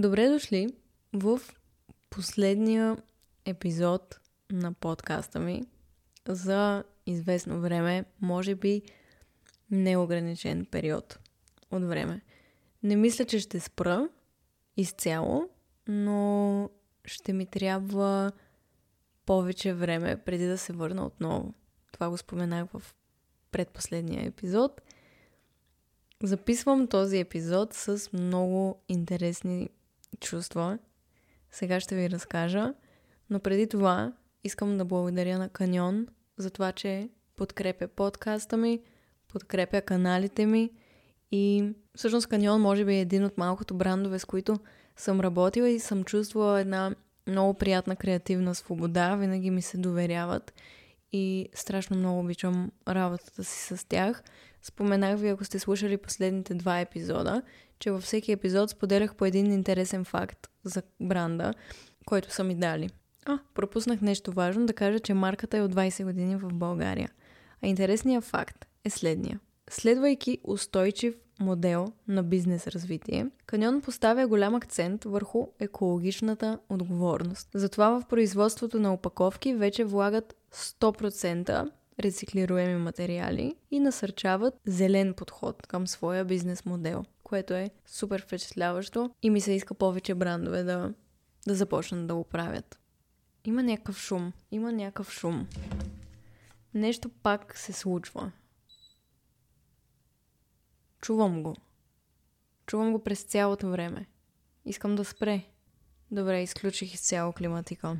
Добре дошли в последния епизод на подкаста ми за известно време, може би неограничен период от време. Не мисля, че ще спра изцяло, но ще ми трябва повече време преди да се върна отново. Това го споменах в предпоследния епизод. Записвам този епизод с много интересни чувства. Сега ще ви разкажа. Но преди това искам да благодаря на Каньон за това, че подкрепя подкаста ми, подкрепя каналите ми и всъщност Каньон може би е един от малкото брандове, с които съм работила и съм чувствала една много приятна креативна свобода. Винаги ми се доверяват и страшно много обичам работата си с тях. Споменах ви, ако сте слушали последните 2 епизода, че във всеки епизод споделях по един интересен факт за бранда, който са ми дали. Пропуснах нещо важно да кажа, че марката е от 20 години в България. А интересният факт е следния. Следвайки устойчив модел на бизнес развитие, Каньон поставя голям акцент върху екологичната отговорност. Затова в производството на опаковки вече влагат 100% рециклируеми материали и насърчават зелен подход към своя бизнес модел, което е супер впечатляващо и ми се иска повече брандове да започнат да го правят. Има някакъв шум. Нещо пак се случва. Чувам го през цялото време. Искам да спре. Добре, изключих изцяло климатика.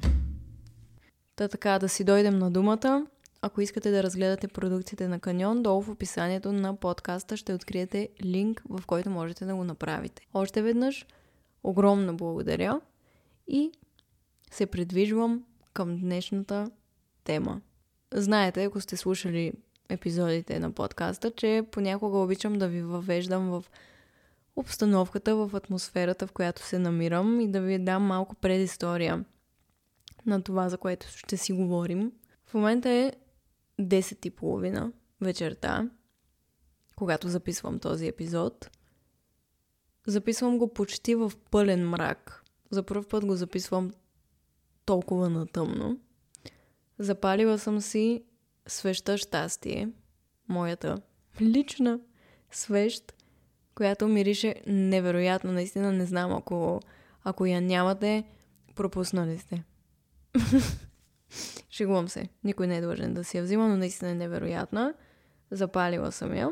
Така, да си дойдем на думата. Ако искате да разгледате продукциите на Каньон, долу в описанието на подкаста ще откриете линк, в който можете да го направите. Още веднъж, огромно благодаря и се придвижвам към днешната тема. Знаете, ако сте слушали епизодите на подкаста, че понякога обичам да ви въвеждам в обстановката, в атмосферата, в която се намирам и да ви дам малко предистория на това, за което ще си говорим. В момента е 10:30 вечерта, когато записвам този епизод. Записвам го почти в пълен мрак. За пръв път го записвам толкова натъмно. Запалила съм си свеща щастие, моята лична свещ, която мирише невероятно. Наистина не знам, ако я нямате, пропуснали сте. Шегувам се. Никой не е длъжен да си я взима, но наистина е невероятна. Запалила съм я.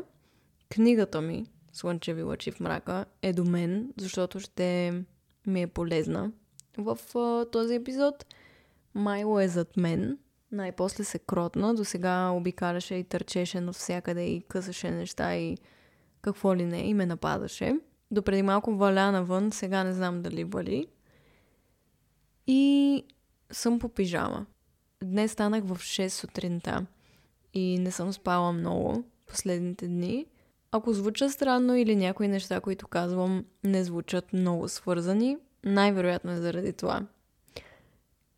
Книгата ми "Слънчеви лъчи в мрака" е до мен, защото ще ми е полезна в този епизод. Майло е зад мен. Най-после се кротна. До сега обикаляше и търчеше навсякъде и късаше неща и какво ли не, и ме нападаше. Допреди малко валя навън, сега не знам дали вали. И съм по пижама. Днес станах в 6 сутринта и не съм спала много последните дни. Ако звуча странно или някои неща, които казвам, не звучат много свързани, най-вероятно е заради това.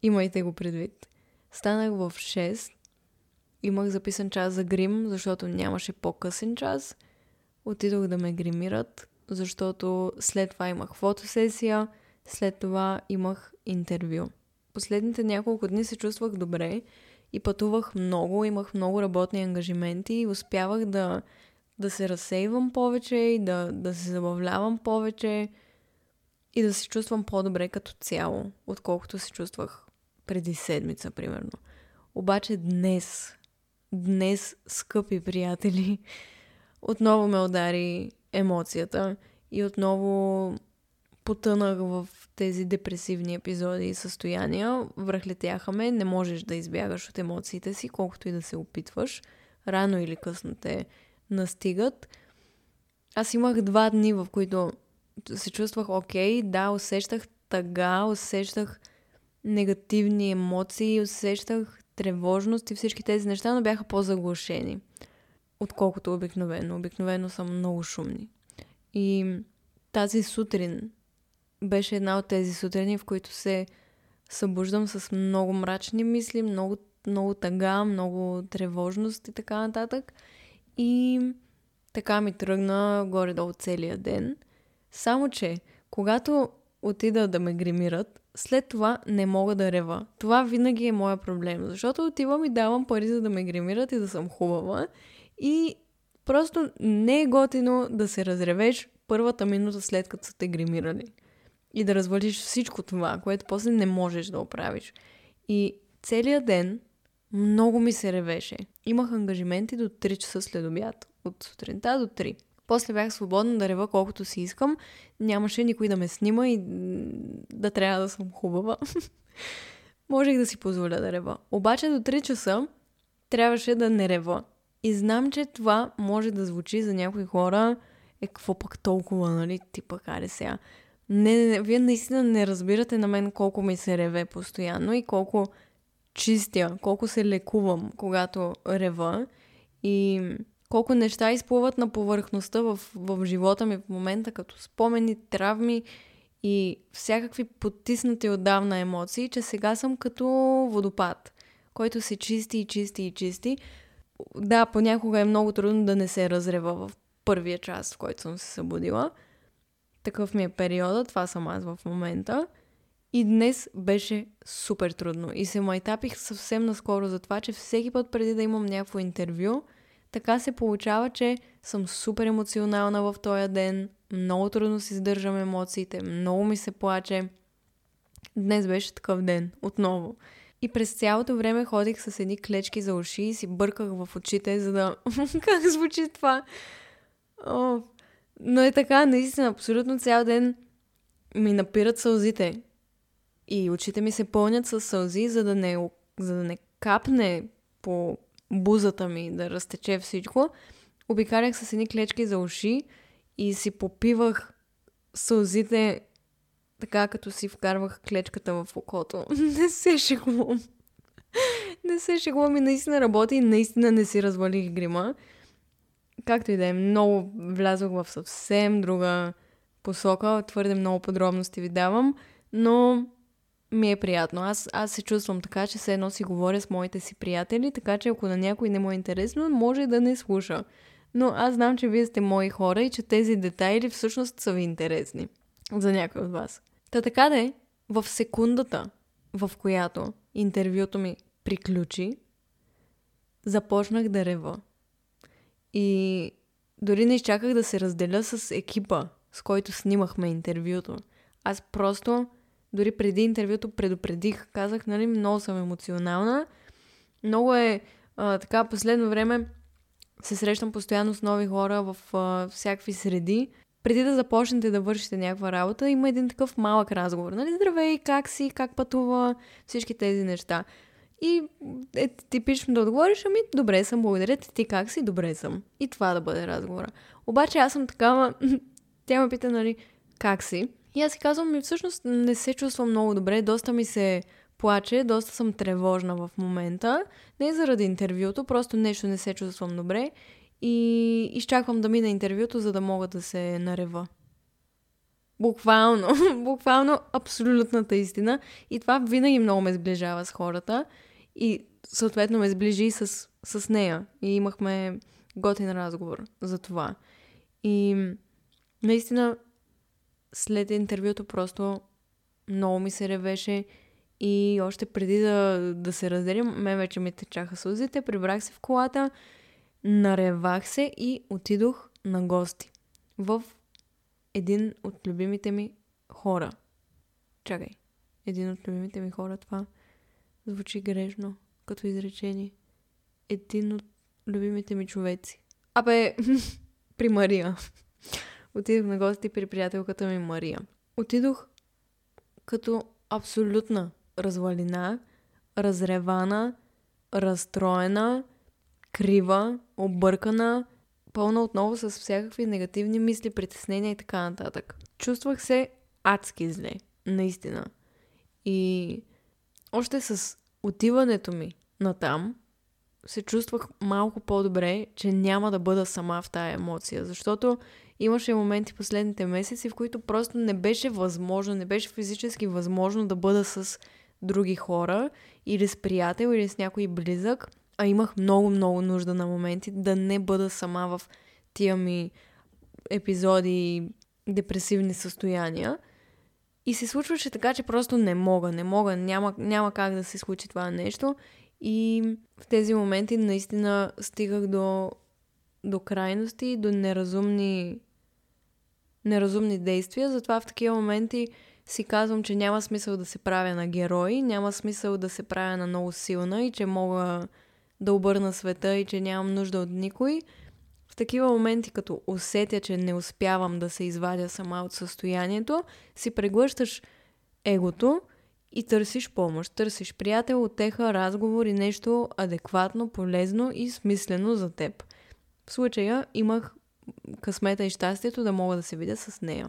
Имайте го предвид. Станах в 6, имах записан час за грим, защото нямаше по-късен час. Отидох да ме гримират, защото след това имах фотосесия, след това имах интервю. Последните няколко дни се чувствах добре и пътувах много, имах много работни ангажименти и успявах да се разсейвам повече и да се забавлявам повече и да се чувствам по-добре като цяло, отколкото се чувствах преди седмица, примерно. Обаче днес, скъпи приятели, отново ме удари емоцията и отново потънах в тези депресивни епизоди и състояния. Връхлетяха ме, не можеш да избягаш от емоциите си, колкото и да се опитваш. Рано или късно те настигат. Аз имах 2 дни, в които се чувствах окей, да, усещах тъга, усещах негативни емоции, усещах тревожност и всички тези неща, но бяха по-заглушени, отколкото обикновено. Обикновено са много шумни. И тази сутрин беше една от тези сутрини, в които се събуждам с много мрачни мисли, много тъга, много тревожност и така нататък. И така ми тръгна горе-долу целия ден. Само че, когато отида да ме гримират, след това не мога да рева. Това винаги е моя проблем, защото отивам и давам пари, за да ме гримират и да съм хубава. И просто не е готино да се разревеш първата минута след като са те гримирали. И да развалиш всичко това, което после не можеш да оправиш. И целият ден много ми се ревеше. Имах ангажименти до 3 часа след обяд. От сутринта до 3. После бях свободна да рева колкото си искам. Нямаше никой да ме снима и да трябва да съм хубава. Можех да си позволя да рева. Обаче до 3 часа трябваше да не рева. И знам, че това може да звучи за някои хора какво пък толкова, нали? Ти пък, аре сега. Не, вие наистина не разбирате на мен колко ми се реве постоянно и колко чистя, колко се лекувам, когато рева и колко неща изплуват на повърхността в живота ми в момента, като спомени, травми и всякакви потиснати отдавна емоции, че сега съм като водопад, който се чисти и чисти и чисти. Да, понякога е много трудно да не се разрева в първия час, в който съм се събудила. Такъв ми е периода, това съм аз в момента. И днес беше супер трудно. И се майтапих съвсем наскоро за това, че всеки път преди да имам някакво интервю, така се получава, че съм супер емоционална в този ден, много трудно си сдържам емоциите, много ми се плаче. Днес беше такъв ден, отново. И през цялото време ходих с едни клечки за уши и си бърках в очите, за да... Как звучи това? Но е така, наистина, абсолютно цял ден ми напират сълзите. И очите ми се пълнят със сълзи, за да не капне по бузата ми, да разтече всичко. Обикалях с едни клечки за уши и си попивах сълзите така, като си вкарвах клечката в окото. Не се шегувам и наистина работи и наистина не си развалих грима. Както и да е, много влязох в съвсем друга посока. Твърде много подробности ви давам, но ми е приятно. Аз се чувствам така, че все едно си говоря с моите си приятели, така че ако на някой не му е интересно, може да не слуша. Но аз знам, че вие сте мои хора и че тези детайли всъщност са ви интересни за някой от вас. Та така де, в секундата, в която интервюто ми приключи, започнах да рева. И дори не изчаках да се разделя с екипа, с който снимахме интервюто. Аз просто, дори преди интервюто предупредих, казах, нали, много съм емоционална. Много е така, последно време се срещам постоянно с нови хора в всякакви среди. Преди да започнете да вършите някаква работа, има един такъв малък разговор. Нали, здравей, как си, как пътува, всички тези неща. И е типично да отговориш, ами добре съм, благодаря ти, как си, добре съм. И това да бъде разговора. Обаче аз съм такава, тя ме пита, нали, как си? И аз си казвам, ми всъщност не се чувствам много добре, доста ми се плаче, доста съм тревожна в момента. Не заради интервюто, просто нещо не се чувствам добре. И изчаквам да мина интервюто, за да мога да се нарева. Буквално абсолютната истина. И това винаги много ме сближава с хората. И съответно ме сближи и с нея. И имахме готин разговор за това. И наистина след интервюто просто много ми се ревеше и още преди да се разделим, мен вече ми течаха сълзите, прибрах се в колата, наревах се и отидох на гости в един от любимите ми хора. Чакай, един от любимите ми хора, това звучи грешно като изречение. Един от любимите ми човеци. Абе, при Мария. Отидох на гости при приятелката ми Мария. Отидох като абсолютна развалина, разревана, разстроена, крива, объркана, пълна отново с всякакви негативни мисли, притеснения и така нататък. Чувствах се адски зле, наистина. И още с отиването ми натам, се чувствах малко по-добре, че няма да бъда сама в тая емоция, защото имаше моменти последните месеци, в които просто не беше възможно, не беше физически възможно да бъда с други хора или с приятел, или с някой близък, а имах много нужда на моменти да не бъда сама в тия ми епизоди депресивни състояния. И се случваше така, че просто не мога, няма как да се случи това нещо. И в тези моменти наистина стигах до крайности, до неразумни действия. Затова в такива моменти си казвам, че няма смисъл да се правя на герой, няма смисъл да се правя на много силна и че мога да обърна света и че нямам нужда от никой. В такива моменти, като усетя, че не успявам да се извадя сама от състоянието, си преглъщаш егото и търсиш помощ. Търсиш приятел, утеха, разговор и нещо адекватно, полезно и смислено за теб. В случая имах късмета и щастието да мога да се видя с нея.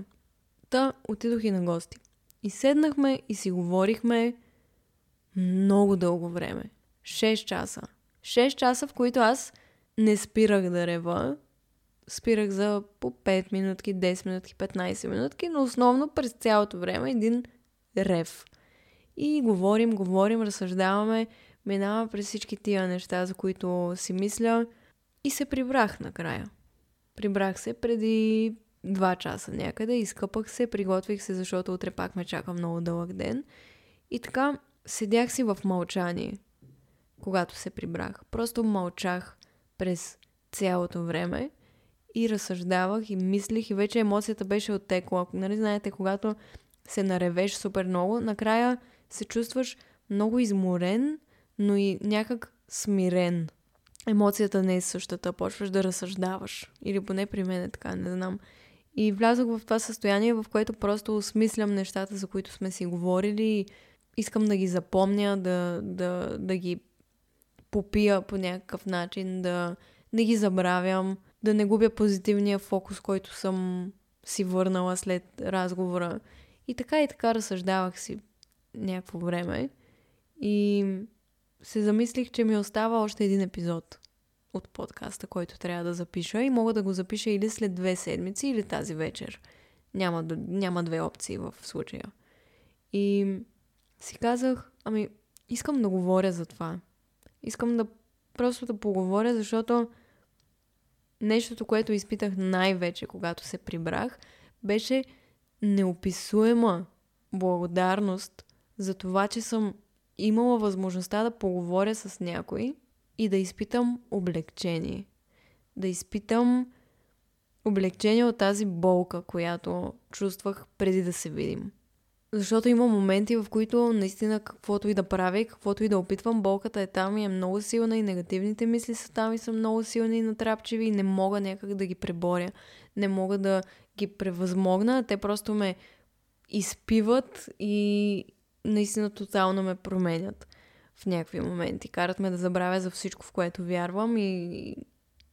Та отидох и на гости. И седнахме и си говорихме много дълго време. 6 часа. 6 часа, в които аз не спирах да рева. Спирах за по 5 минутки, 10 минутки, 15 минутки, но основно през цялото време един рев. И говорим, разсъждаваме, минавам през всички тия неща, за които си мисля и се прибрах накрая. Прибрах се преди 2 часа някъде, изкъпах се, приготвих се, защото утре пак ме чака много дълъг ден. И така седях си в мълчание, когато се прибрах. Просто мълчах през цялото време и разсъждавах и мислих и вече емоцията беше оттекла. Нали знаете, когато се наревеш супер много, накрая се чувстваш много изморен, но и някак смирен. Емоцията не е същата, почваш да разсъждаваш. Или поне при мен е така, не знам. И влязох в това състояние, в което просто осмислям нещата, за които сме си говорили. Искам да ги запомня, да ги попия по някакъв начин, да не ги забравям, да не губя позитивния фокус, който съм си върнала след разговора. И така разсъждавах си някакво време и се замислих, че ми остава още един епизод от подкаста, който трябва да запиша и мога да го запиша или след 2 седмици, или тази вечер. Няма 2 опции в случая. И си казах, искам да говоря за това. Искам да просто да поговоря, защото нещото, което изпитах най-вече, когато се прибрах, беше неописуема благодарност за това, че съм имала възможността да поговоря с някой и да изпитам облекчение. Да изпитам облекчение от тази болка, която чувствах преди да се видим. Защото има моменти, в които наистина каквото и да правя и каквото и да опитвам, болката е там и е много силна и негативните мисли са там и са много силни и натрапчиви и не мога някак да ги преборя. Не мога да ги превъзмогна. Те просто ме изпиват и наистина тотално ме променят в някакви моменти. Карат ме да забравя за всичко, в което вярвам и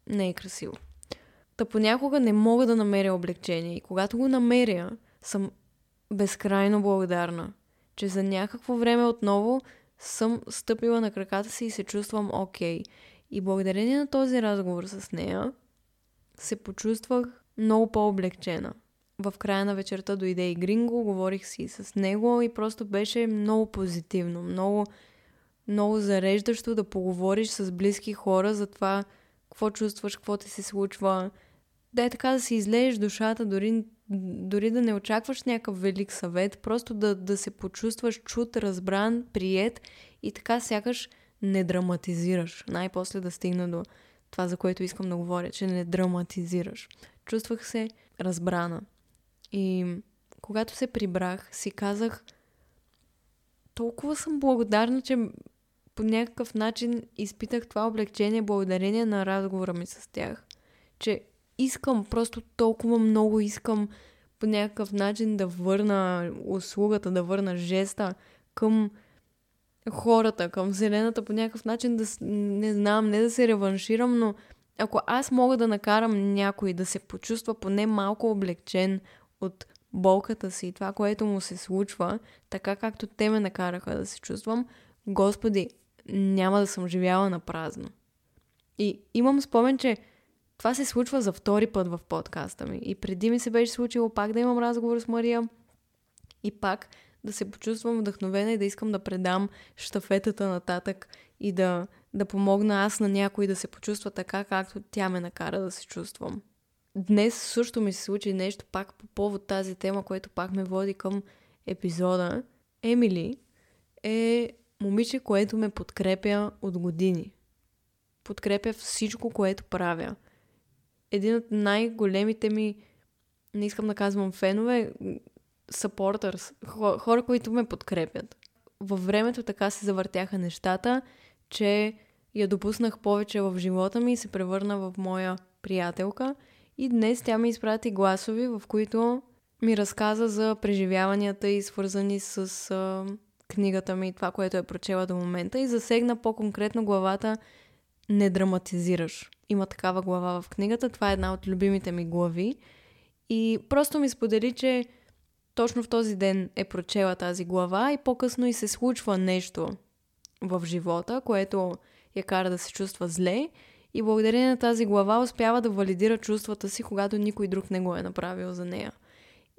не е красиво. Та понякога не мога да намеря облекчение и когато го намеря, съм безкрайно благодарна, че за някакво време отново съм стъпила на краката си и се чувствам окей. И благодарение на този разговор с нея се почувствах много по-облегчена. В края на вечерта дойде и Гринго, говорих си и с него и просто беше много позитивно, много зареждащо да поговориш с близки хора за това какво чувстваш, какво ти се случва. Да е така да си излееш душата, дори да не очакваш някакъв велик съвет, просто да се почувстваш чут, разбран, приет и така сякаш не драматизираш. Най-после да стигна до това, за което искам да говоря, че не драматизираш. Чувствах се разбрана. И когато се прибрах, си казах, толкова съм благодарна, че по някакъв начин изпитах това облегчение благодарение на разговора ми с тях. Че искам, просто толкова много искам по някакъв начин да върна услугата, да върна жеста към хората, към вселената, по някакъв начин да, не знам, не да се реванширам, но ако аз мога да накарам някой да се почувства поне малко облегчен от болката си и това, което му се случва, така както те ме накараха да се чувствам, Господи, няма да съм живяла на празно. И имам спомен, че това се случва за 2 път в подкаста ми. И преди ми се беше случило пак да имам разговор с Мария и пак да се почувствам вдъхновена и да искам да предам щафетата нататък и да помогна аз на някой да се почувства така, както тя ме накара да се чувствам. Днес също ми се случи нещо пак по повод тази тема, което пак ме води към епизода, Емили е момиче, което ме подкрепя от години. Подкрепя всичко, което правя. Един от най-големите ми, не искам да казвам фенове, supporters, хора, които ме подкрепят. Във времето така се завъртяха нещата, че я допуснах повече в живота ми и се превърна в моя приятелка. И днес тя ми изпрати гласови, в които ми разказа за преживяванията и свързани с книгата ми, това, което е прочела до момента, и засегна по-конкретно главата "Не драматизираш". Има такава глава в книгата, това е една от любимите ми глави. И просто ми сподели, че точно в този ден е прочела тази глава и по-късно и се случва нещо в живота, което я кара да се чувства зле, и благодарение на тази глава успява да валидира чувствата си, когато никой друг не го е направил за нея.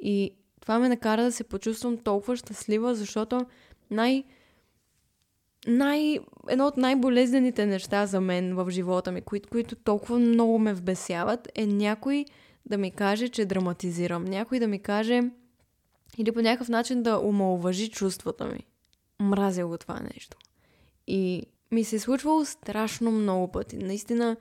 И това ме накара да се почувствам толкова щастлива, защото едно от най-болезнените неща за мен в живота ми, които толкова много ме вбесяват, е някой да ми каже, че драматизирам. Някой да ми каже или по някакъв начин да омаловажи чувствата ми. Мразя го това нещо. И ми се е случвало страшно много пъти. Наистина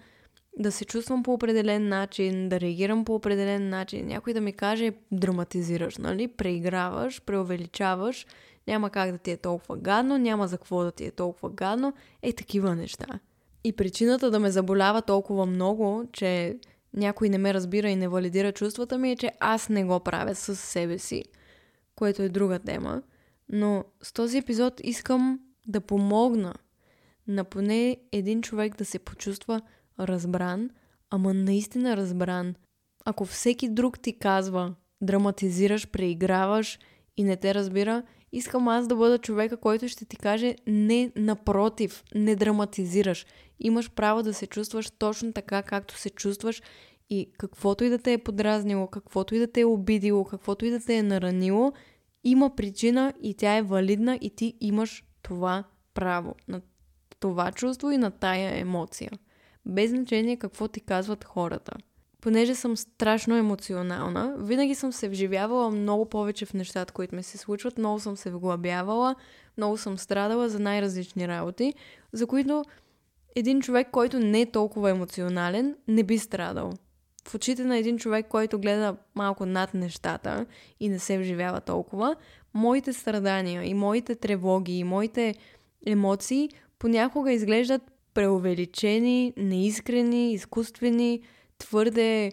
да се чувствам по определен начин, да реагирам по определен начин. Някой да ми каже: драматизираш, нали? Преиграваш, преувеличаваш, няма как да ти е толкова гадно, няма за какво да ти е толкова гадно. Е, такива неща. И причината да ме заболява толкова много, че някой не ме разбира и не валидира чувствата ми, е, че аз не го правя със себе си, което е друга тема. Но с този епизод искам да помогна на поне един човек да се почувства разбран, ама наистина разбран. Ако всеки друг ти казва: драматизираш, преиграваш и не те разбира, искам аз да бъда човека, който ще ти каже: не, напротив, не драматизираш. Имаш право да се чувстваш точно така, както се чувстваш, и каквото и да те е подразнило, каквото и да те е обидило, каквото и да те е наранило, има причина и тя е валидна и ти имаш това право на това чувство и на тая емоция. Без значение какво ти казват хората. Понеже съм страшно емоционална, винаги съм се вживявала много повече в нещата, които ми се случват, много съм се вглъбявала, много съм страдала за най-различни работи, за които един човек, който не е толкова емоционален, не би страдал. В очите на един човек, който гледа малко над нещата и не се вживява толкова, моите страдания и моите тревоги и моите емоции понякога изглеждат преувеличени, неискрени, изкуствени, твърде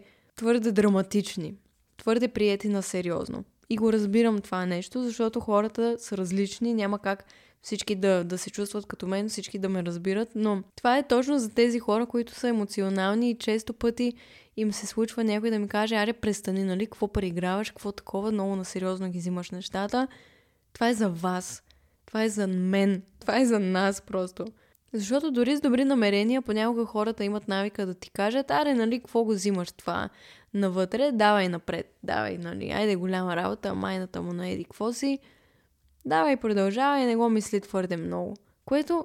драматични, твърде приети на сериозно. И го разбирам това нещо, защото хората са различни, няма как всички да се чувстват като мен, всички да ме разбират, но това е точно за тези хора, които са емоционални и често пъти им се случва някой да ми каже: аре, престани, нали, какво преиграваш, какво такова, много насериозно ги взимаш нещата. Това е за вас, това е за мен, това е за нас просто. Защото дори с добри намерения понякога хората имат навика да ти кажат: аре, нали, какво го взимаш това навътре, давай напред, давай, нали, айде голяма работа, майната му на еди какво си, давай, продължавай, не го мисли твърде много. Което,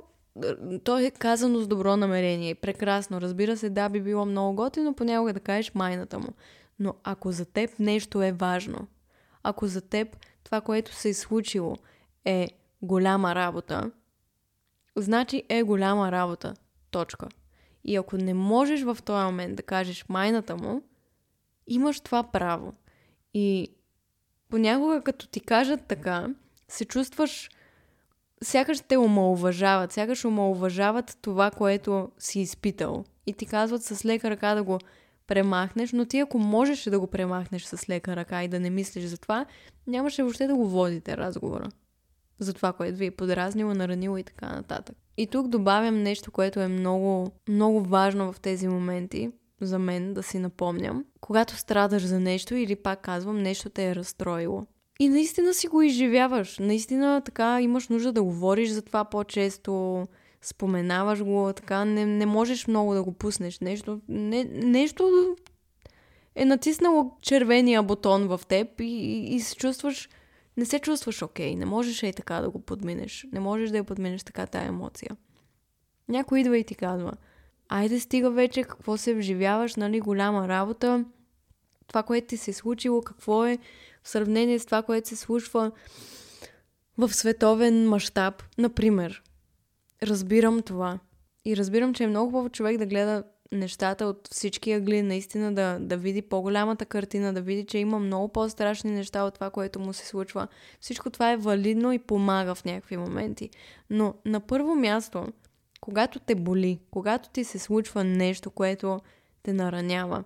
то е казано с добро намерение, прекрасно, разбира се, да, би било много готино понякога да кажеш майната му. Но ако за теб нещо е важно, ако за теб това, което се е случило, е голяма работа, значи е голяма работа. Точка. И ако не можеш в този момент да кажеш майната му, имаш това право. И понякога, като ти кажат така, се чувстваш, сякаш те омалуважават, сякаш омалуважават това, което си изпитал. И ти казват с лека ръка да го премахнеш, но ти, ако можеш да го премахнеш с лека ръка и да не мислиш за това, нямаше въобще да го водите разговора за това, което ви е подразнило, наранило и така нататък. И тук добавям нещо, което е много, много важно в тези моменти за мен да си напомням. Когато страдаш за нещо, или пак казвам, нещо те е разстроило, и наистина си го изживяваш, наистина така имаш нужда да говориш за това по-често, споменаваш го, така не можеш много да го пуснеш. Нещо е натиснало червения бутон в теб и се чувстваш, не се чувстваш окей, не можеш и така да го подминеш, не можеш да я подминеш така тая емоция. Някой идва и ти казва: айде стига вече, какво се вживяваш, нали, голяма работа, това, което ти се е случило, какво е, в сравнение с това, което се случва в световен мащаб, например. Разбирам това. И разбирам, че е много хубаво човек да гледа нещата от всички ъгли, наистина да види по-голямата картина, да види, че има много по-страшни неща от това, което му се случва. Всичко това е валидно и помага в някакви моменти. Но на първо място, когато те боли, когато ти се случва нещо, което те наранява,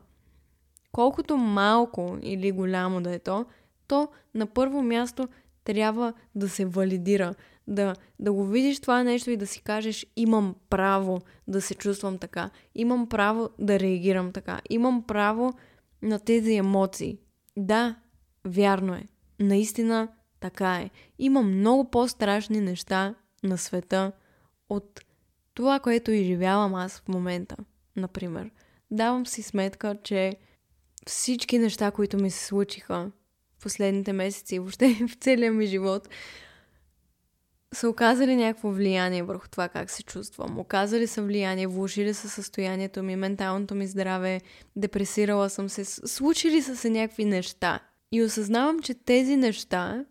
колкото малко или голямо да е то, то на първо място трябва да се валидира. Да го видиш това нещо и да си кажеш: имам право да се чувствам така, имам право да реагирам така, имам право на тези емоции. Да, вярно е. Наистина така е. Има много по-страшни неща на света от това, което изживявам аз в момента, например. Давам си сметка, че всички неща, които ми се случиха в последните месеци и въобще в целия ми живот, са оказали някакво влияние върху това как се чувствам. Оказали са влияние, влушили са състоянието ми, менталното ми здраве, депресирала съм се, случили са се някакви неща. И осъзнавам, че тези неща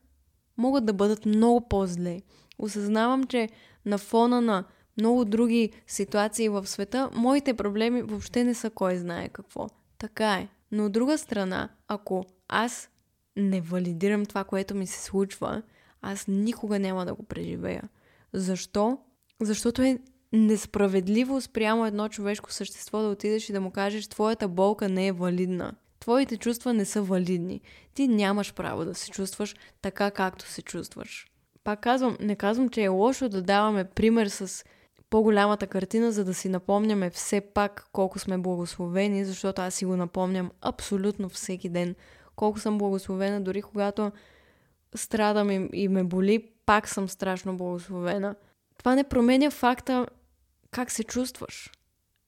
могат да бъдат много по-зле. Осъзнавам, че на фона на много други ситуации в света, моите проблеми въобще не са кой знае какво. Така е. Но от друга страна, ако аз не валидирам това, което ми се случва, аз никога няма да го преживея. Защо? Защото е несправедливо спрямо едно човешко същество да отидеш и да му кажеш: твоята болка не е валидна. Твоите чувства не са валидни. Ти нямаш право да се чувстваш така, както се чувстваш. Пак казвам, не казвам, че е лошо да даваме пример с по-голямата картина, за да си напомняме все пак колко сме благословени, защото аз си го напомням абсолютно всеки ден. Колко съм благословена, дори когато страдам и ме боли, пак съм страшно благословена. Това не променя факта как се чувстваш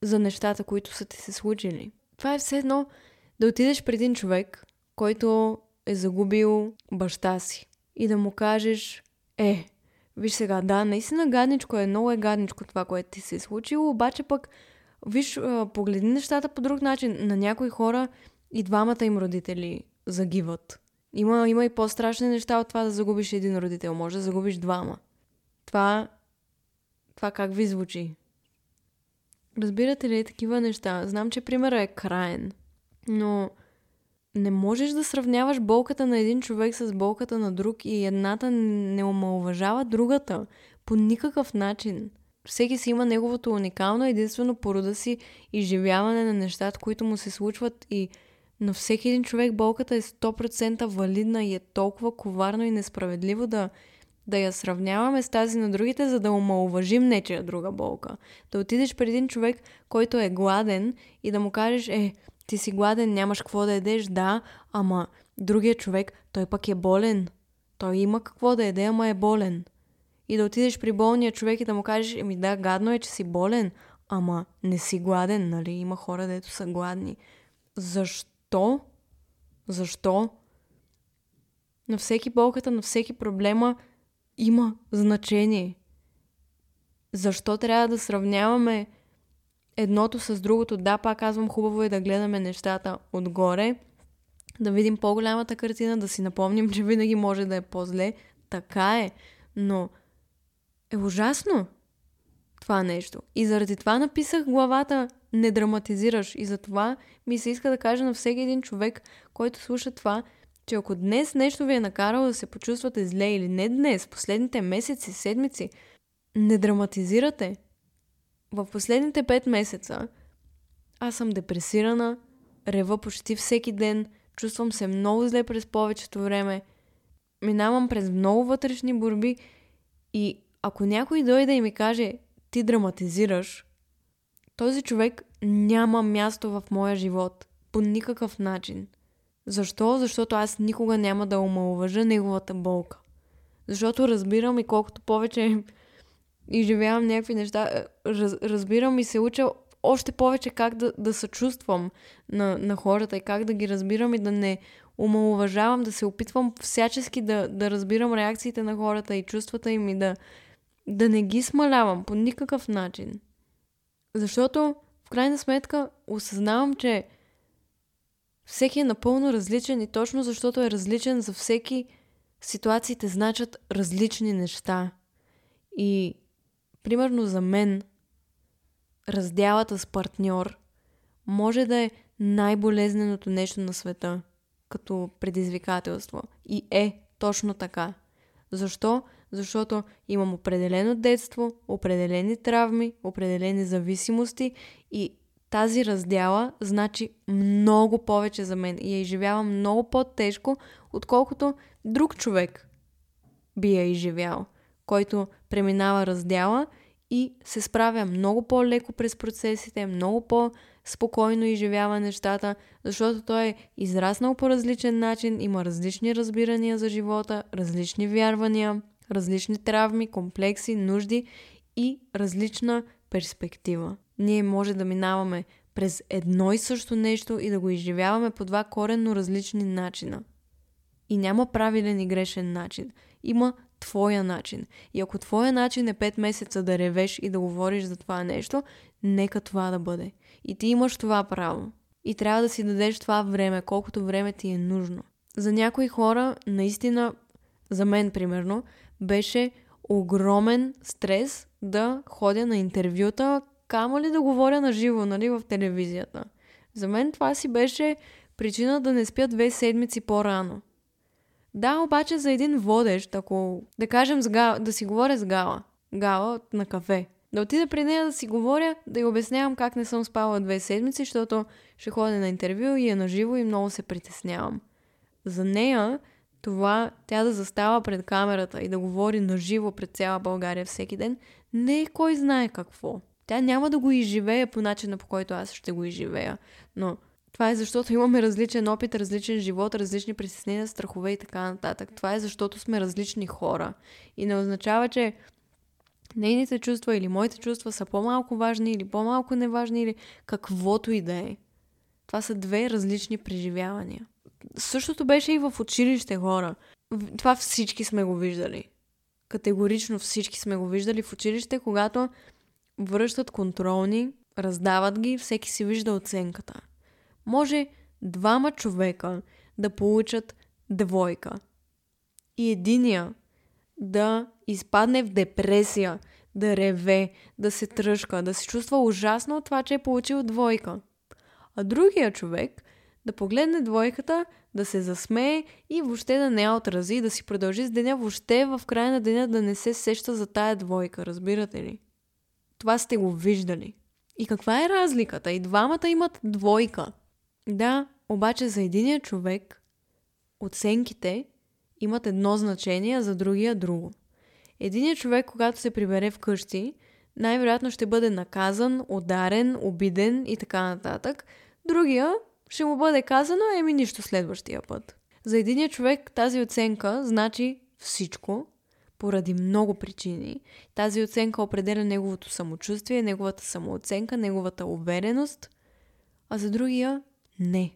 за нещата, които са ти се случили. Това е все едно да отидеш при един човек, който е загубил баща си, и да му кажеш: виж сега, да, наистина гадничко е, много е гадничко това, което ти се е случило, обаче пък, виж, погледни нещата по друг начин. На някои хора и двамата им родители загиват. Има и по-страшни неща от това да загубиш един родител. Може да загубиш двама. Това как ви звучи? Разбирате ли такива неща? Знам, че примерът е краен, но не можеш да сравняваш болката на един човек с болката на друг и едната не омалуважава другата по никакъв начин. Всеки си има неговото уникално, единствено по рода си изживяване на нещата, които му се случват, и на всеки един човек болката е 100% валидна и е толкова коварно и несправедливо да я сравняваме с тази на другите, за да омалуважим нечия друга болка. Да отидеш при един човек, който е гладен, и да му кажеш: ти си гладен, нямаш какво да едеш, да, ама другия човек, той пък е болен. Той има какво да еде, ама е болен. И да отидеш при болния човек и да му кажеш: да, гадно е, че си болен, ама не си гладен, нали? Има хора, дето са гладни. Защо? На всеки болката, на всеки проблема има значение. Защо трябва да сравняваме едното с другото? Да, пак казвам, хубаво е да гледаме нещата отгоре, да видим по-голямата картина, да си напомним, че винаги може да е по-зле. Така е, но е ужасно това нещо. И заради това написах главата "Не драматизираш", и затова ми се иска да кажа на всеки един човек, който слуша това, че ако днес нещо ви е накарало да се почувствате зле, или не днес, последните месеци, седмици, не драматизирате. В последните 5 месеца аз съм депресирана, рева почти всеки ден, чувствам се много зле през повечето време, минавам през много вътрешни борби, и ако някой дойде и ми каже: ти драматизираш, този човек няма място в моя живот по никакъв начин. Защо? Защото аз никога няма да омалуважа неговата болка. Защото разбирам, и колкото повече изживявам някакви неща, разбирам и се уча още повече как да съчувствам на хората и как да ги разбирам и да не омалуважавам, да се опитвам всячески да разбирам реакциите на хората и чувствата им, и да не ги смалявам по никакъв начин. Защото в крайна сметка осъзнавам, че Всеки е напълно различен и точно защото е различен за всеки, ситуациите значат различни неща. И, примерно за мен, разделата с партньор може да е най-болезненото нещо на света, като предизвикателство. И е точно така. Защо? Защото имам определено детство, определени травми, определени зависимости и тази раздяла значи много повече за мен и я изживявам много по-тежко, отколкото друг човек би я изживял, който преминава раздяла и се справя много по-леко през процесите, много по-спокойно изживява нещата, защото той е израснал по различен начин, има различни разбирания за живота, различни вярвания, различни травми, комплекси, нужди и различна перспектива. Ние може да минаваме през едно и също нещо и да го изживяваме по два коренно различни начина. И няма правилен и грешен начин. Има твоя начин. И ако твоя начин е 5 месеца да ревеш и да говориш за това нещо, нека това да бъде. И ти имаш това право. И трябва да си дадеш това време, колкото време ти е нужно. За някои хора, наистина, за мен примерно, беше огромен стрес да ходя на интервюта, камо ли да говоря на живо, нали, в телевизията. За мен това си беше причина да не спя 2 седмици по-рано. Да, обаче за един водещ, ако да кажем да си говоря с Гала на кафе, да отида при нея да си говоря, да й обяснявам как не съм спала 2 седмици, защото ще ходя на интервю и е на живо и много се притеснявам. За нея това, тя да застава пред камерата и да говори на живо пред цяла България всеки ден, не е кой знае какво. Тя няма да го изживее по начина, по който аз ще го изживея. Но това е защото имаме различен опит, различен живот, различни притеснения, страхове и така нататък. Това е защото сме различни хора. И не означава, че нейните чувства или моите чувства са по-малко важни или по-малко неважни или каквото и да е. Това са 2 различни преживявания. Същото беше и в училище, хора. Това всички сме го виждали. Категорично всички сме го виждали в училище, когато връщат контролни, раздават ги, всеки си вижда оценката. Може 2 човека да получат 2 и единия да изпадне в депресия, да реве, да се тръшка, да се чувства ужасно от това, че е получил 2. А другия човек да погледне 2, да се засмее и въобще да не я отрази, да си продължи с деня, въобще в края на деня да не се сеща за тая 2, разбирате ли? Това сте го виждали. И каква е разликата? И 2 имат 2. Да, обаче за единия човек оценките имат едно значение, а за другия друго. Единият човек, когато се прибере вкъщи, най-вероятно ще бъде наказан, ударен, обиден и така нататък. Другия ще му бъде казано, нищо следващия път. За единия човек тази оценка значи всичко, поради много причини. Тази оценка определя неговото самочувствие, неговата самооценка, неговата увереност, а за другия не.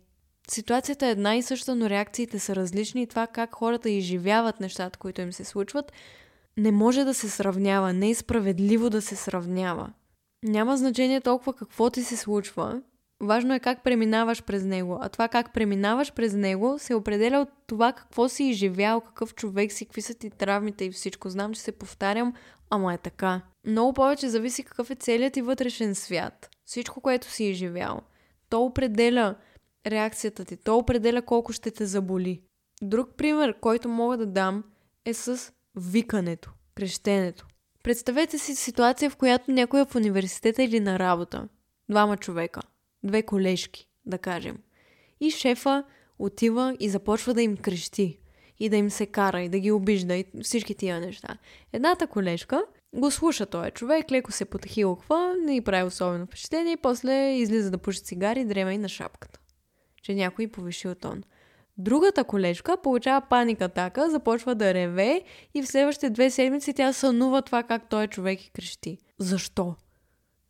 Ситуацията е една и съща, но реакциите са различни и това как хората изживяват нещата, които им се случват, не може да се сравнява, не е справедливо да се сравнява. Няма значение толкова какво ти се случва, важно е как преминаваш през него, а това как преминаваш през него се определя от това какво си изживял, какъв човек си, какви са ти травмите и всичко. Знам, че се повтарям, ама е така. Много повече зависи какъв е целият ти вътрешен свят. Всичко, което си изживял. То определя реакцията ти, то определя колко ще те заболи. Друг пример, който мога да дам е с викането, крещенето. Представете си ситуация, в която някой е в университета или на работа. 2 човека. 2 колежки, да кажем. И шефа отива и започва да им крещи. И да им се кара, и да ги обижда, и всички тия неща. Едната колежка го слуша този човек, леко се потъхилква, не й прави особено впечатление, и после излиза да пуши цигари, дреме и на шапката. Че някой повишил тон. Другата колежка получава паника атака, започва да реве и в следващите 2 седмици тя сънува това как този човек и крещи. Защо?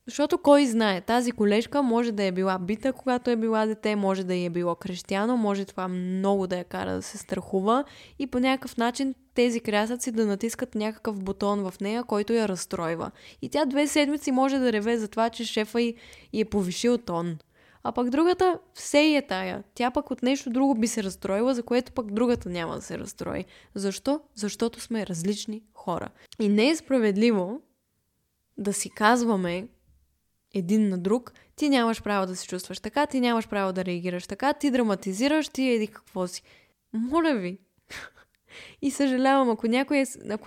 Защото кой знае, тази колежка може да е била бита, когато е била дете, може да е било крещяно, може това много да я кара да се страхува и по някакъв начин тези крясъци да натискат някакъв бутон в нея, който я разстройва. И тя 2 седмици може да реве за това, че шефа й е повишил тон. А пък другата все е тая. Тя пък от нещо друго би се разстроила, за което пък другата няма да се разстрои. Защо? Защото сме различни хора. И не е справедливо да си казваме един на друг: ти нямаш право да се чувстваш така, ти нямаш право да реагираш така, ти драматизираш, ти еди какво си. Моля ви! И съжалявам, ако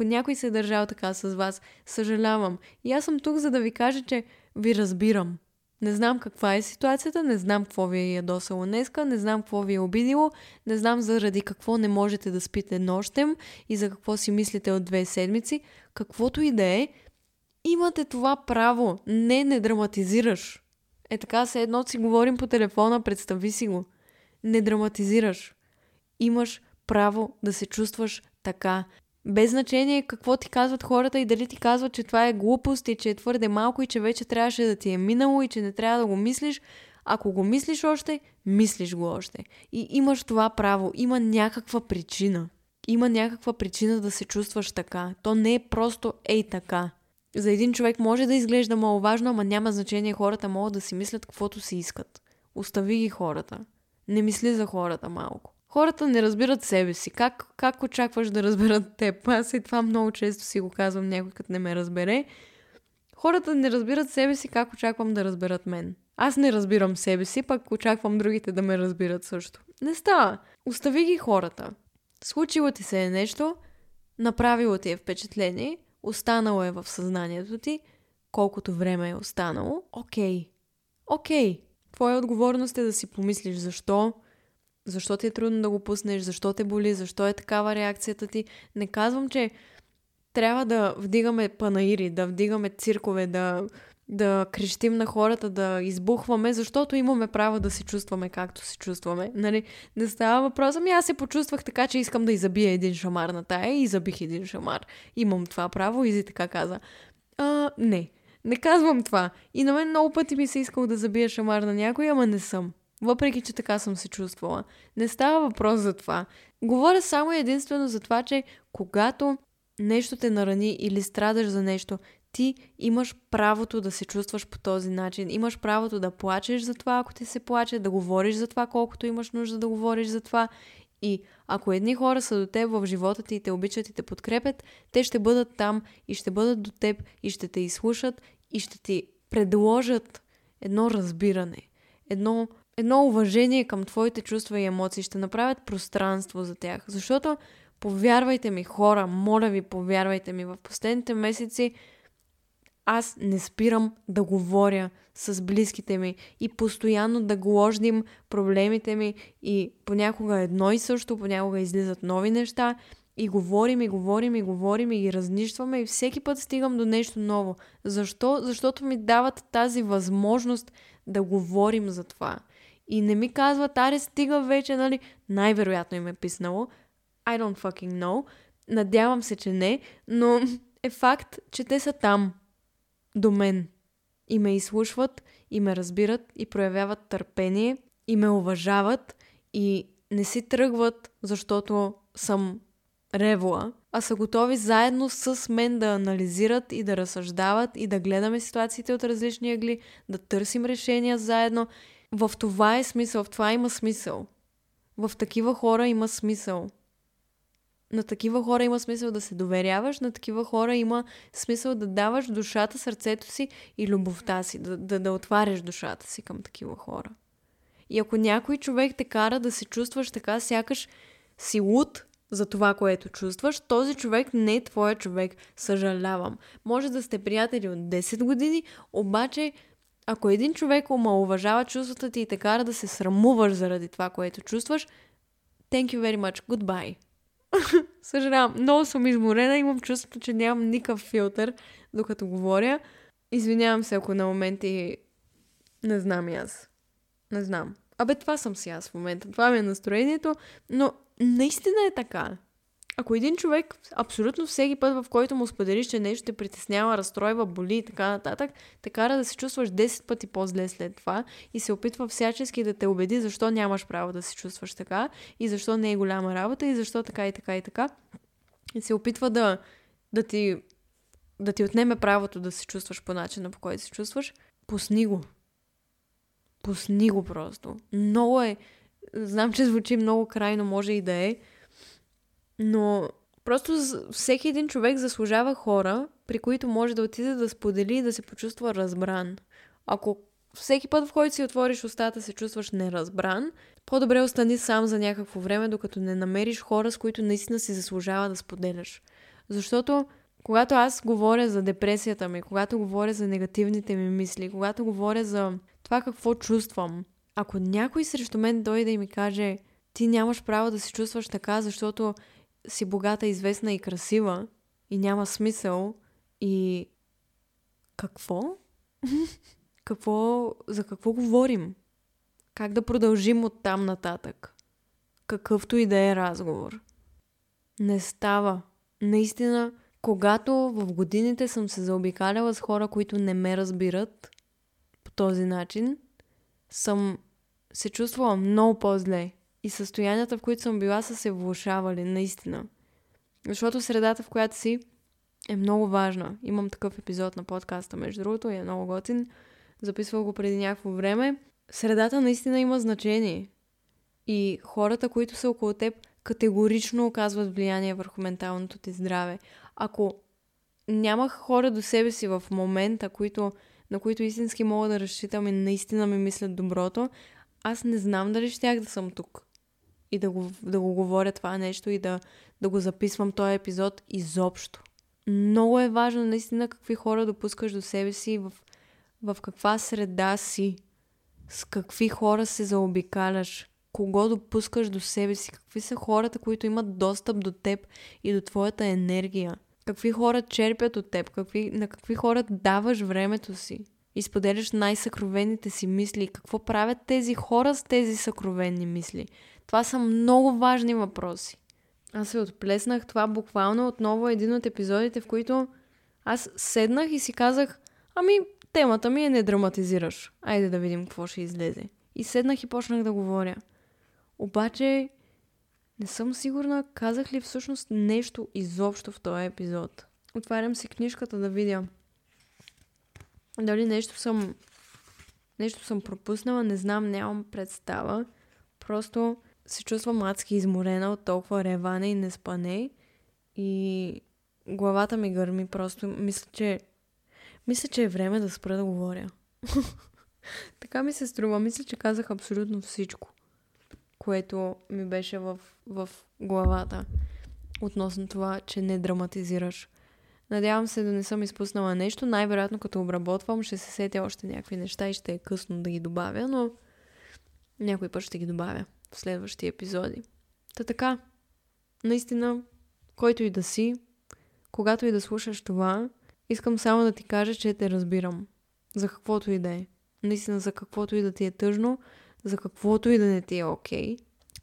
някой се е държал така с вас, съжалявам. И аз съм тук, за да ви кажа, че ви разбирам. Не знам каква е ситуацията, не знам какво ви е ядосало днеска, не знам какво ви е обидило, не знам заради какво не можете да спите нощем и за какво си мислите от 2 седмици. Каквото и да е, имате това право. Не драматизираш. Е така, се едно си говорим по телефона, представи си го. Не драматизираш. Имаш право да се чувстваш така. Без значение какво ти казват хората и дали ти казват, че това е глупост и че е твърде малко и че вече трябваше да ти е минало и че не трябва да го мислиш. Ако го мислиш още, мислиш го още. И имаш това право. Има някаква причина. Има някаква причина да се чувстваш така. То не е просто ей така. За един човек може да изглежда маловажно, ама няма значение, хората могат да си мислят каквото си искат. Остави ги хората. Не мисли за хората малко. Хората не разбират себе си. Как очакваш да разберат теб? Аз и това много често си го казвам, някой като не ме разбере. Хората не разбират себе си, как очаквам да разберат мен? Аз не разбирам себе си, пък очаквам другите да ме разбират също. Не става. Остави ги хората. Случило ти се е нещо, направило ти е впечатление, останало е в съзнанието ти, колкото време е останало. Окей. Твоя отговорност е да си помислиш защо. Защо ти е трудно да го пуснеш, защо те боли, защо е такава реакцията ти. Не казвам, че трябва да вдигаме панаири, да вдигаме циркове, да крещим на хората, да избухваме, защото имаме право да се чувстваме както се чувстваме. Нали? Не става въпрос. Ами аз се почувствах така, че искам да избия един шамар на тая и забих един шамар. Имам това право, Изи така каза. Не казвам това. И на мен много пъти ми се искало да забия шамар на някой, ама не съм. Въпреки че така съм се чувствала. Не става въпрос за това. Говоря само единствено за това, че когато нещо те нарани или страдаш за нещо, ти имаш правото да се чувстваш по този начин. Имаш правото да плачеш за това, ако ти се плаче, да говориш за това, колкото имаш нужда да говориш за това. И ако едни хора са до теб в живота ти и те обичат и те подкрепят, те ще бъдат там и ще бъдат до теб и ще те изслушат и ще ти предложат едно разбиране, едно уважение към твоите чувства и емоции, ще направят пространство за тях. Защото, повярвайте ми, хора, моля ви, повярвайте ми, в последните месеци аз не спирам да говоря с близките ми и постоянно да глождим проблемите ми и понякога едно и също, понякога излизат нови неща и говорим и ги разнищваме и всеки път стигам до нещо ново. Защо? Защото ми дават тази възможност да говорим за това. И не ми казват: аре стига вече, нали, най-вероятно им е писнало. I don't fucking know. Надявам се, че не, но е факт, че те са там. До мен. И ме изслушват, и ме разбират, и проявяват търпение, и ме уважават, и не си тръгват, защото съм ревла, а са готови заедно с мен да анализират и да разсъждават и да гледаме ситуациите от различни ъгли, да търсим решения заедно. В това е смисъл, в това има смисъл. В такива хора има смисъл. На такива хора има смисъл да се доверяваш, на такива хора има смисъл да даваш душата, сърцето си и любовта си, да отваряш душата си към такива хора. И ако някой човек те кара да се чувстваш така, сякаш си луд за това, което чувстваш, този човек не е твоя човек. Съжалявам. Може да сте приятели от 10 години, обаче ако един човек омалуважава чувствата ти и те кара да се срамуваш заради това, което чувстваш, thank you very much, goodbye. Съжалявам, много съм изморена, имам чувството, че нямам никакъв филтър, докато говоря. Извинявам се, ако на моменти не знам и аз. Не знам. Абе, това съм си аз в момента, това ми е настроението, но наистина е така. Ако един човек, абсолютно всеки път, в който му споделиш, че нещо те притеснява, разстройва, боли и така нататък, те кара да се чувстваш 10 пъти по-зле след това и се опитва всячески да те убеди защо нямаш право да се чувстваш така и защо не е голяма работа и защо така и така и така. И се опитва да ти отнеме правото да се чувстваш по начина, по който се чувстваш. Пусни го. Пусни го просто. Много е... Знам, че звучи много крайно, може и да е. Но просто всеки един човек заслужава хора, при които може да отиде да сподели и да се почувства разбран. Ако всеки път, в който си отвориш устата, се чувстваш неразбран, по-добре остани сам за някакво време, докато не намериш хора, с които наистина си заслужава да споделяш. Защото когато аз говоря за депресията ми, когато говоря за негативните ми мисли, когато говоря за това какво чувствам, ако някой срещу мен дойде и ми каже: ти нямаш право да се чувстваш така, защото си богата, известна и красива и няма смисъл, и какво? За какво говорим? Как да продължим от там нататък? Какъвто и да е разговор. Не става. Наистина, когато в годините съм се заобикаляла с хора, които не ме разбират по този начин, съм се чувствала много по-зле. И състоянията, в които съм била, са се влошавали, наистина. Защото средата, в която си, е много важна. Имам такъв епизод на подкаста, между другото, и е много готин. Записвал го преди някакво време. Средата наистина има значение. И хората, които са около теб, категорично оказват влияние върху менталното ти здраве. Ако нямах хора до себе си в момента, на които истински мога да разчитам и наистина ми мислят доброто, аз не знам дали щях да съм тук и да го говоря това нещо и да го записвам този епизод изобщо. Много е важно наистина какви хора допускаш до себе си, в каква среда си, с какви хора се заобикаляш, кого допускаш до себе си, какви са хората, които имат достъп до теб и до твоята енергия, какви хора черпят от теб, на какви хора даваш времето си и споделяш най-съкровените си мисли, какво правят тези хора с тези съкровени мисли. Това са много важни въпроси. Аз се отплеснах, това буквално отново е един от епизодите, в които аз седнах и си казах: ами темата ми е не драматизираш, айде да видим какво ще излезе. И седнах и почнах да говоря. Обаче не съм сигурна, казах ли всъщност нещо изобщо в този епизод. Отварям си книжката да видя дали нещо съм пропуснала, не знам, нямам представа. Просто се чувствам адски изморена от толкова реване и неспане. И главата ми гърми просто. Мисля, че е време да спра да говоря. Така ми се струва. Мисля, че казах абсолютно всичко, което ми беше в главата относно това, че не драматизираш. Надявам се да не съм изпуснала нещо. Най-вероятно, като обработвам, ще се сетя още някакви неща и ще е късно да ги добавя, но някой път ще ги добавя в следващите епизоди. Та така, наистина, който и да си, когато и да слушаш това, искам само да ти кажа, че те разбирам. За каквото и да е. Наистина, за каквото и да ти е тъжно, за каквото и да не ти е окей.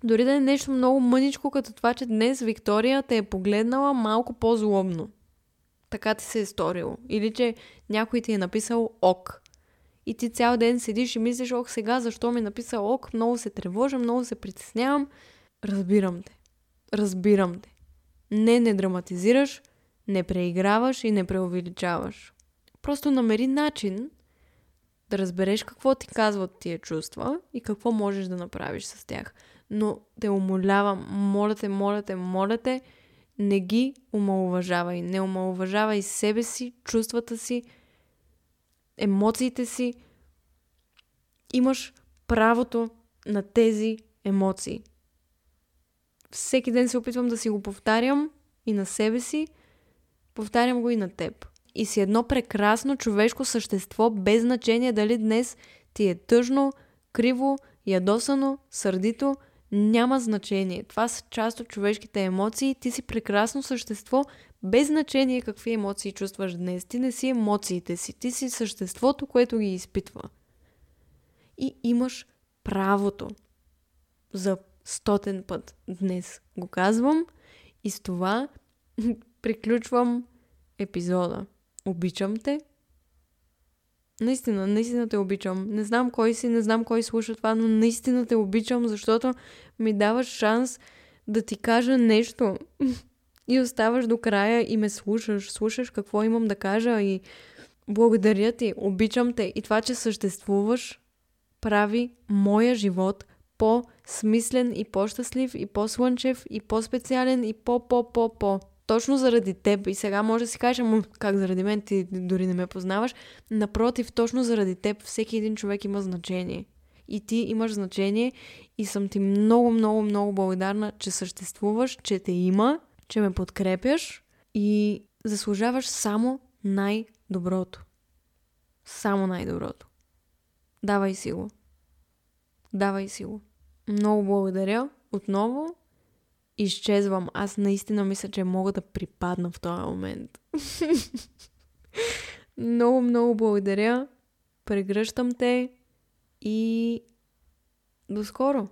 Дори да е нещо много мъничко, като това, че днес Виктория те е погледнала малко по-злобно. Така ти се е сторило. Или че някой ти е написал ок. И ти цял ден седиш и мислиш: ок, сега защо ми написа ок? Много се тревожа, много се притеснявам. Разбирам те. Разбирам те. Не драматизираш, не преиграваш и не преувеличаваш. Просто намери начин да разбереш какво ти казват тия чувства и какво можеш да направиш с тях. Но те умолявам, моля те, не ги омалуважавай. Не омалуважавай себе си, чувствата си, емоциите си. Имаш правото на тези емоции. Всеки ден се опитвам да си го повтарям и на себе си, повтарям го и на теб. И си едно прекрасно човешко същество, без значение дали днес ти е тъжно, криво, ядосано, сърдито, няма значение. Това са част от човешките емоции. Ти си прекрасно същество, без значение какви емоции чувстваш днес. Ти не си емоциите си. Ти си съществото, което ги изпитва. И имаш правото. За 100 път днес го казвам. И с това приключвам епизода. Обичам те. Наистина те обичам. Не знам кой си, не знам кой слуша това, но наистина те обичам, защото ми даваш шанс да ти кажа нещо. И оставаш до края и ме слушаш какво имам да кажа и благодаря ти, обичам те. И това, че съществуваш, прави моя живот по-смислен и по-щастлив и по-слънчев и по-специален и по-по-по-по. Точно заради теб. И сега може да си кажеш, как заради мен, ти дори не ме познаваш. Напротив, точно заради теб всеки един човек има значение. И ти имаш значение и съм ти много, много, много благодарна, че съществуваш, че те има, че ме подкрепяш и заслужаваш само най-доброто. Само най-доброто. Давай си го. Давай си го. Много благодаря. Отново изчезвам. Аз наистина мисля, че мога да припадна в този момент. Много, много благодаря. Прегръщам те и до скоро!